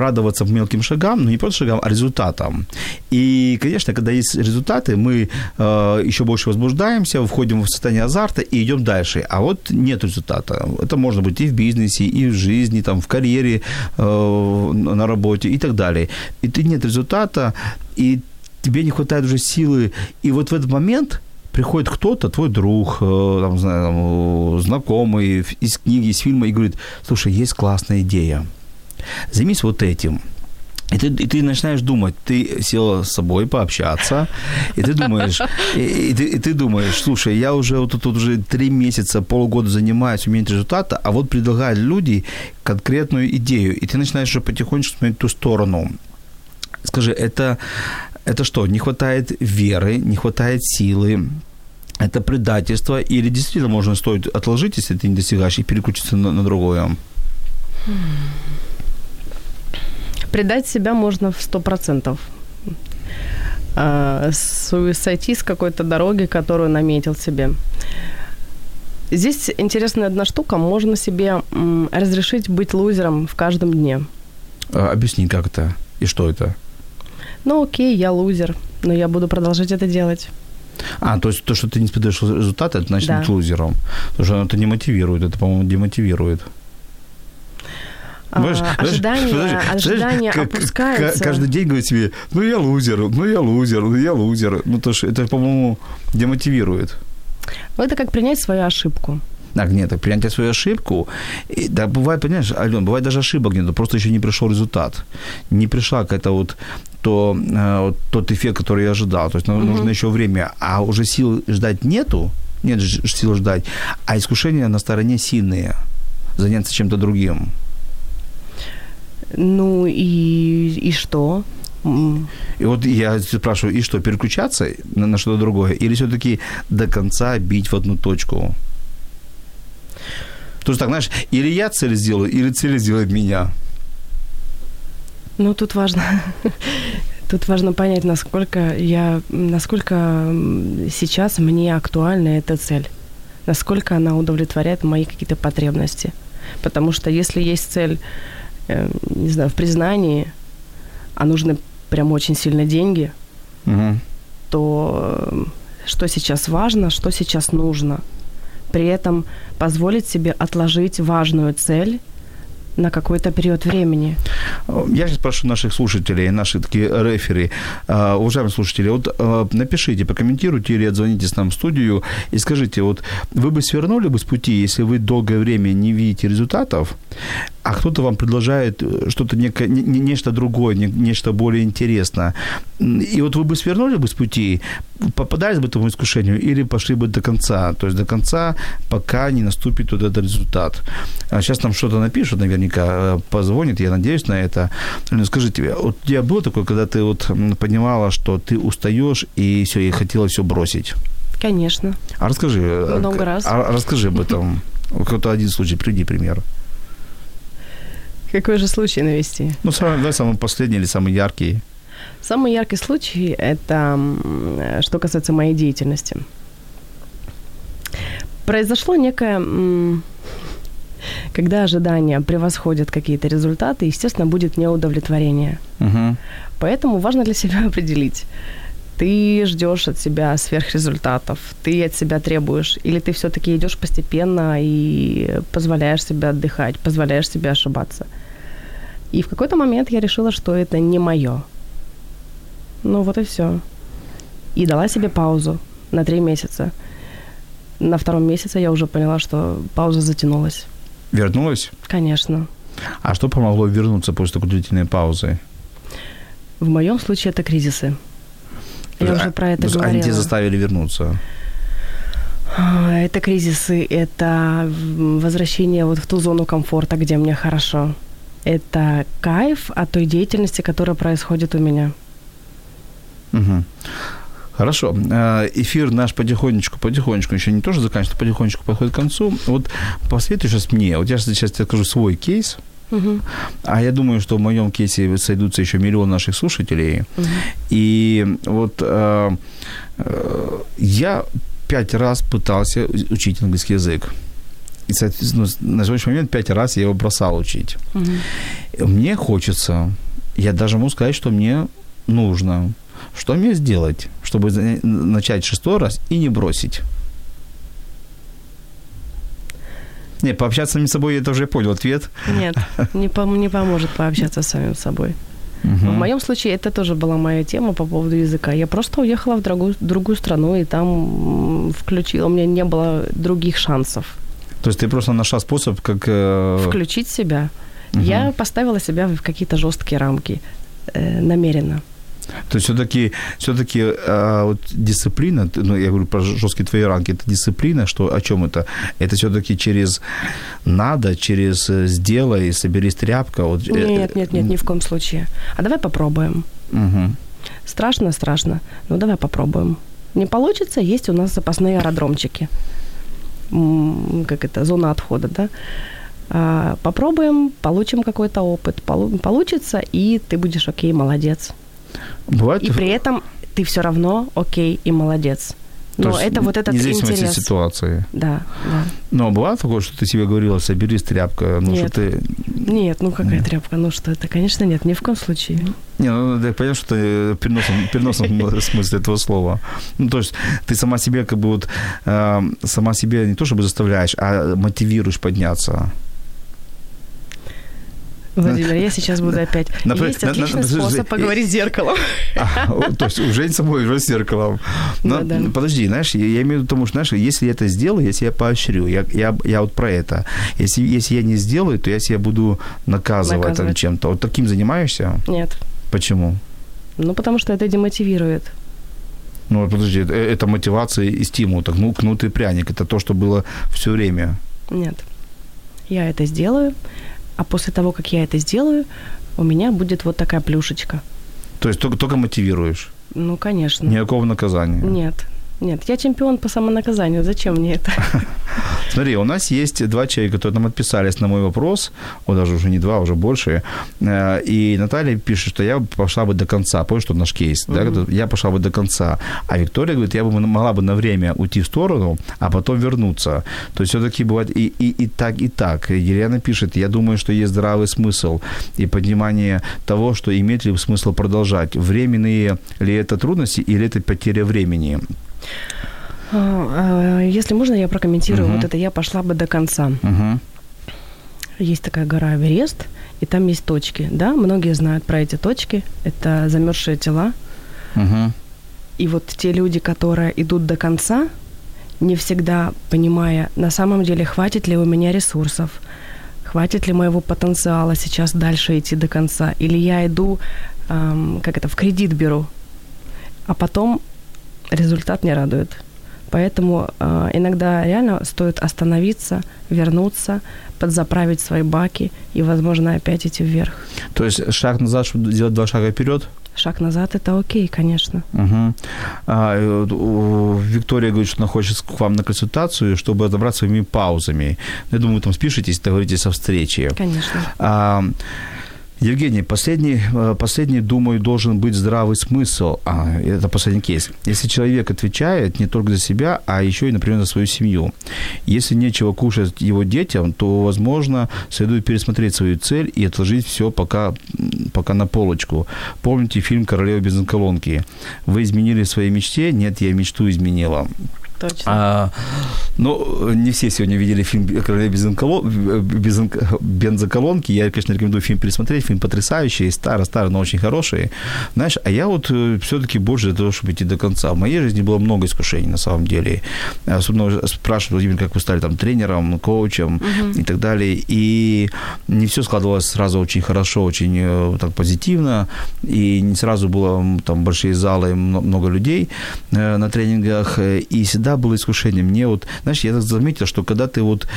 радоваться мелким шагам, но не просто шагам, а результатам. И, конечно, когда есть результаты, мы э, еще больше возбуждаемся, входим в состояние азарта и идем дальше. А вот нет результата. Это можно быть и в бизнесе, и в жизни, там, в карьере, э, на работе и так далее. И ты нет результата, и тебе не хватает уже силы. И вот в этот момент приходит кто-то, твой друг, там, знаю, там, знакомый из книги, из фильма, и говорит, слушай, есть классная идея, займись вот этим. И ты, и ты начинаешь думать, ты села с собой пообщаться, и ты думаешь, и, и, ты, и ты думаешь, слушай, я уже вот тут уже три месяца, полгода занимаюсь, у меня нет результата, а вот предлагают люди конкретную идею, и ты начинаешь уже потихонечку смотреть в ту сторону. Скажи, это... Это что, не хватает веры, не хватает силы, это предательство, или действительно можно стоит отложить, если ты не достигаешь, и переключиться на, на другое? Предать себя можно в сто процентов. А, сойти с какой-то дороги, которую наметил себе. Здесь интересная одна штука. Можно себе м, разрешить быть лузером в каждом дне. А, объясни, как это и что это? Ну окей, я лузер, но я буду продолжать это делать. А, то есть то, что ты не спедаешь результаты, это значит да. быть лузером. Потому что это не мотивирует, это, по-моему, демотивирует. А, знаешь, ожидания знаешь, ожидания знаешь, опускаются. К- каждый день говорит себе, ну я лузер, ну я лузер, ну я лузер. Ну то что это, по-моему, демотивирует. Ну это как принять свою ошибку. Так, нет, так принять свою ошибку. И, да, бывает, понимаешь, Ален, бывает даже ошибок нет, просто еще не пришел результат. Не пришла какая-то вот, то, вот тот эффект, который я ожидал. То есть нам угу. нужно еще время. А уже сил ждать нету, нет сил ждать, а искушения на стороне сильные. Заняться чем-то другим. Ну и, и что? И вот я спрашиваю, и что, переключаться на, на что-то другое? Или все-таки до конца бить в одну точку? Потому что так, знаешь, или я цель сделаю, или цель сделает меня. Ну, тут важно, тут важно понять, насколько я, насколько сейчас мне актуальна эта цель, насколько она удовлетворяет мои какие-то потребности. Потому что если есть цель, не знаю, в признании, а нужны прям очень сильно деньги, угу. то что сейчас важно, что сейчас нужно. При этом позволить себе отложить важную цель на какой-то период времени. Я сейчас прошу наших слушателей, наши такие рефери, уважаемые слушатели, вот напишите, прокомментируйте или отзвонитесь нам в студию и скажите, вот вы бы свернули бы с пути, если вы долгое время не видите результатов, а кто-то вам предлагает что-то некое, нечто другое, нечто более интересное. И вот вы бы свернули бы с пути, попадались бы этому искушению или пошли бы до конца, то есть до конца, пока не наступит вот этот результат. А сейчас нам что-то напишут, наверняка позвонит, я надеюсь на это. Но скажите, вот у тебя было такое, когда ты вот понимала, что ты устаешь и все, и хотела все бросить? Конечно. А расскажи, много а, раз. А, расскажи об этом. Какой-то один случай, приведи пример. Какой же случай навести? Ну, да, самый последний или самый яркий? Самый яркий случай – это что касается моей деятельности. Произошло некое, когда ожидания превосходят какие-то результаты, естественно, будет неудовлетворение. Угу. Поэтому важно для себя определить. Ты ждёшь от себя сверхрезультатов, ты от себя требуешь, или ты всё-таки идёшь постепенно и позволяешь себе отдыхать, позволяешь себе ошибаться. И в какой-то момент я решила, что это не моё. Ну вот и всё. И дала себе паузу на три месяца. На втором месяце я уже поняла, что пауза затянулась. Вернулась? Конечно. А что помогло вернуться после такой длительной паузы? В моём случае это кризисы. Я уже про это говорила. Они тебя заставили вернуться? Это кризисы, это возвращение вот в ту зону комфорта, где мне хорошо. Это кайф от той деятельности, которая происходит у меня. Угу. Хорошо. Эфир наш потихонечку, потихонечку, еще не тоже заканчивается, потихонечку подходит к концу. Вот посоветуй сейчас мне, вот я сейчас тебе скажу свой кейс. Uh-huh. А я думаю, что в моем кейсе сойдутся еще миллион наших слушателей. Uh-huh. И вот э, э, я пять раз пытался учить английский язык. И, соответственно, на сегодняшний момент пять раз я его бросал учить. Uh-huh. Мне хочется, я даже могу сказать, что мне нужно. Что мне сделать, чтобы начать шестой раз и не бросить? Не, пообщаться с самим собой, я это уже понял ответ. Нет, не, пом- не поможет пообщаться с самим собой. Угу. В моем случае это тоже была моя тема по поводу языка. Я просто уехала в другую, другую страну, и там включила, у меня не было других шансов. То есть ты просто нашла способ, как... Э... Включить себя. Угу. Я поставила себя в какие-то жесткие рамки, э, намеренно. То есть все-таки, все-таки а, вот дисциплина, ну, я говорю про жесткие твои рамки, это дисциплина, что, о чем это? Это все-таки через надо, через сделай, соберись тряпка. Вот. Нет, нет, нет, ни в коем случае. А давай попробуем. Угу. Страшно, страшно, но давай попробуем. Не получится, есть у нас запасные аэродромчики. Как это, зона отхода, да? А, попробуем, получим какой-то опыт, получится, и ты будешь окей, молодец. Бывает... И при этом ты все равно окей и молодец. Но то это вот этот интерес. Независимо от ситуации. Да, да. Но бывало такое, что ты себе говорила, соберись, тряпка? Ну, нет. Что ты... Нет, ну какая нет. тряпка? Ну что это? Конечно, нет, ни в коем случае. Не, ну я понимаю, что ты переносом, переносом смысле этого слова. Ну то есть ты сама себе как бы вот, сама себе не то чтобы заставляешь, а мотивируешь подняться. Владимир, я сейчас буду опять. Например, есть отличный на, на, способ на, поговорить с зеркалом. А, то есть уже не с собой, уже с зеркалом. Но, да, да. Подожди, знаешь, я, я имею в виду, потому что, знаешь, если я это сделаю, я себя поощрю. Я, я, я вот про это. Если, если я не сделаю, то я себя буду наказывать, наказывать. чем-то. Вот таким занимаешься? Нет. Почему? Ну, потому что это демотивирует. Ну, подожди, это, это мотивация и стимул. Так, ну, кнут и пряник. Это то, что было все время. Нет. Я это сделаю. А после того, как я это сделаю, у меня будет вот такая плюшечка. То есть только, только мотивируешь? Ну, конечно. Никакого наказания? Нет. Нет, я чемпион по самонаказанию. Зачем мне это? Смотри, у нас есть два человека, которые нам отписались на мой вопрос. О, даже уже не два, уже больше. И Наталья пишет, что я пошла бы до конца. Помнишь, что наш кейс? Mm-hmm. Да? Я пошла бы до конца. А Виктория говорит, я бы могла бы на время уйти в сторону, а потом вернуться. То есть все-таки бывает и, и, и так, и так. Елена пишет, я думаю, что есть здравый смысл и понимание того, что имеет ли смысл продолжать. Временные ли это трудности или это потеря времени? Если можно, я прокомментирую. Uh-huh. Вот это я пошла бы до конца. Uh-huh. Есть такая гора Эверест, и там есть точки. Да, многие знают про эти точки. Это замерзшие тела. Uh-huh. И вот те люди, которые идут до конца, не всегда понимая, на самом деле, хватит ли у меня ресурсов, хватит ли моего потенциала сейчас дальше идти до конца, или я иду, эм, как это, в кредит беру, а потом результат не радует. Поэтому э, иногда реально стоит остановиться, вернуться, подзаправить свои баки и, возможно, опять идти вверх. То есть шаг назад, чтобы делать два шага вперед? Шаг назад – это окей, конечно. Угу. А, Виктория говорит, что она хочет к вам на консультацию, чтобы разобраться своими паузами. Я думаю, вы там спишетесь, договоритесь о встрече. Конечно. А, Евгений, последний, последний, думаю, должен быть здравый смысл. А, это последний кейс. Если человек отвечает не только за себя, а еще и, например, за свою семью. Если нечего кушать его детям, то, возможно, следует пересмотреть свою цель и отложить все пока, пока на полочку. Помните фильм «Королева бензоколонки»? Вы изменили свои мечты? Нет, я мечту изменила. Точно. А, ну, не все сегодня видели фильм «Королева бензоколонки». Я, конечно, рекомендую фильм пересмотреть. Фильм потрясающий, старый-старый, но очень хороший. Знаешь, а я вот все-таки больше для того, чтобы идти до конца. В моей жизни было много искушений, на самом деле. Особенно спрашивают, Владимир, как вы стали там тренером, коучем угу. и так далее. И не все складывалось сразу очень хорошо, очень так позитивно. И не сразу было там большие залы, много людей на тренингах. И всегда было искушение. Мне вот, знаешь, я так заметил, что когда ты вот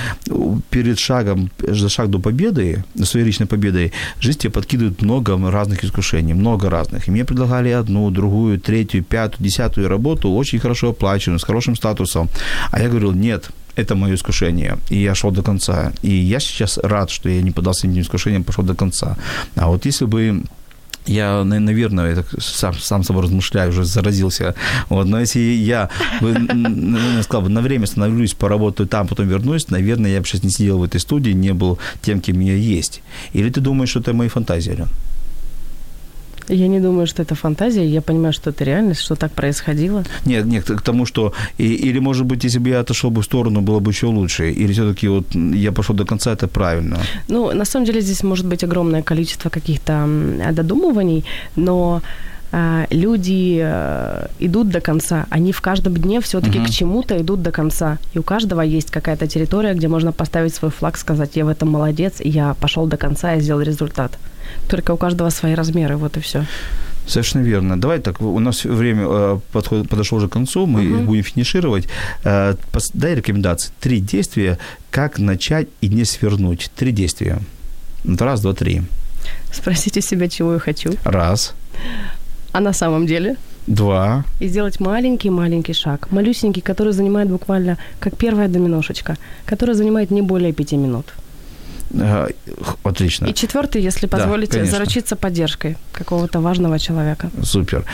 перед шагом, за шаг до победы, до своей личной победы, жизнь тебе подкидывает много разных искушений, много разных. И мне предлагали одну, другую, третью, пятую, десятую работу, очень хорошо оплачиваемую, с хорошим статусом. А я говорил, нет, это мое искушение. И я шел до конца. И я сейчас рад, что я не поддался этим искушениям, пошел до конца. А вот если бы я, наверное, я так сам, сам собой размышляю, уже заразился. Вот. Но если я бы, наверное, сказал бы, на время становлюсь, поработаю там, потом вернусь, наверное, я бы сейчас не сидел в этой студии, не был тем, кем я есть. Или ты думаешь, что это мои фантазии, Алена? Я не думаю, что это фантазия, я понимаю, что это реальность, что так происходило. Нет, нет, к тому, что... И, или, может быть, если бы я отошел бы в сторону, было бы еще лучше, или все-таки вот я пошел до конца, это правильно? Ну, на самом деле, здесь может быть огромное количество каких-то додумываний, но э, люди э, идут до конца, они в каждом дне все-таки угу. к чему-то идут до конца, и у каждого есть какая-то территория, где можно поставить свой флаг, сказать, я в этом молодец, я пошел до конца, я сделал результат. Только у каждого свои размеры, вот и все. Совершенно верно. Давай так, у нас время подошло уже к концу, мы uh-huh. будем финишировать. Дай рекомендации. Три действия, как начать и не свернуть. Три действия. Раз, два, три. Спросите себя, чего я хочу. Раз. А на самом деле? Два. И сделать маленький-маленький шаг. Малюсенький, который занимает буквально, как первая доминошечка, который занимает не более пяти минут. Отлично. И четвертый, если позволите, да, заручиться поддержкой какого-то важного человека. Супер.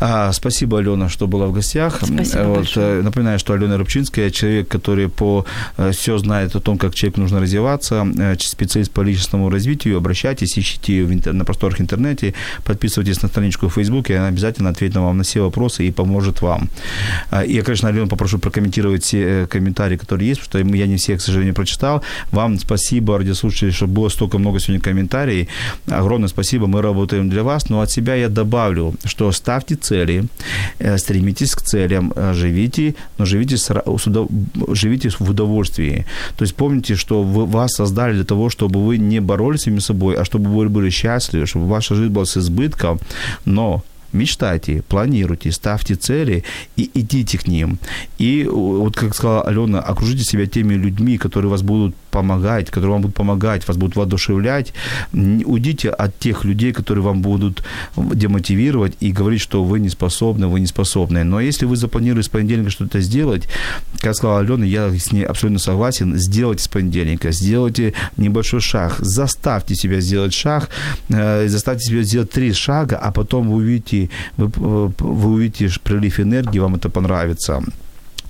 А, спасибо, Алена, что была в гостях. Спасибо вот, большое. Напоминаю, что Алена Рыбчинская, человек, который по все знает о том, как человеку нужно развиваться, специалист по личностному развитию. Обращайтесь, ищите ее в интер... на просторах интернете, подписывайтесь на страничку в Фейсбуке, и она обязательно ответит вам на все вопросы и поможет вам. Я, конечно, Алену попрошу прокомментировать все комментарии, которые есть, потому что я не всех, к сожалению, прочитал. Вам спасибо, радио слушали, что было столько много сегодня комментариев. Огромное спасибо, мы работаем для вас. Но от себя я добавлю, что ставьте цели, стремитесь к целям, живите, но живите, с, живите в удовольствии. То есть помните, что вы, вас создали для того, чтобы вы не боролись с самим собой, а чтобы вы были счастливы, чтобы ваша жизнь была с избытком, но мечтайте, планируйте, ставьте цели и идите к ним. И вот, как сказала Алена, окружите себя теми людьми, которые вас будут помогать, которые вам будут помогать, вас будут воодушевлять. Уйдите от тех людей, которые вам будут демотивировать и говорить, что вы не способны, вы не способны. Но если вы запланировали с понедельника что-то сделать, как сказала Алена, я с ней абсолютно согласен, сделайте с понедельника, сделайте небольшой шаг, заставьте себя сделать шаг, заставьте себя сделать три шага, а потом вы увидите Вы, вы увидите прилив энергии, вам это понравится.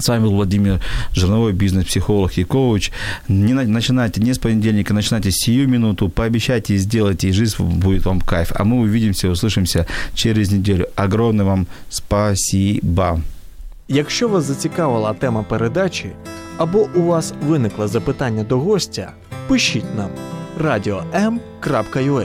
С вами был Владимир Жирновой, бизнес-психолог и коуч. Не, начинайте не с понедельника, начинайте с сию минуту. Пообещайте и сделайте, и жизнь будет вам кайф. А мы увидимся, услышимся через неделю. Огромне вам спасибо. Якщо вас зацікавила тема передачі, або у вас виникло запитання до гостя, пишіть нам радіо ем крапка ю а.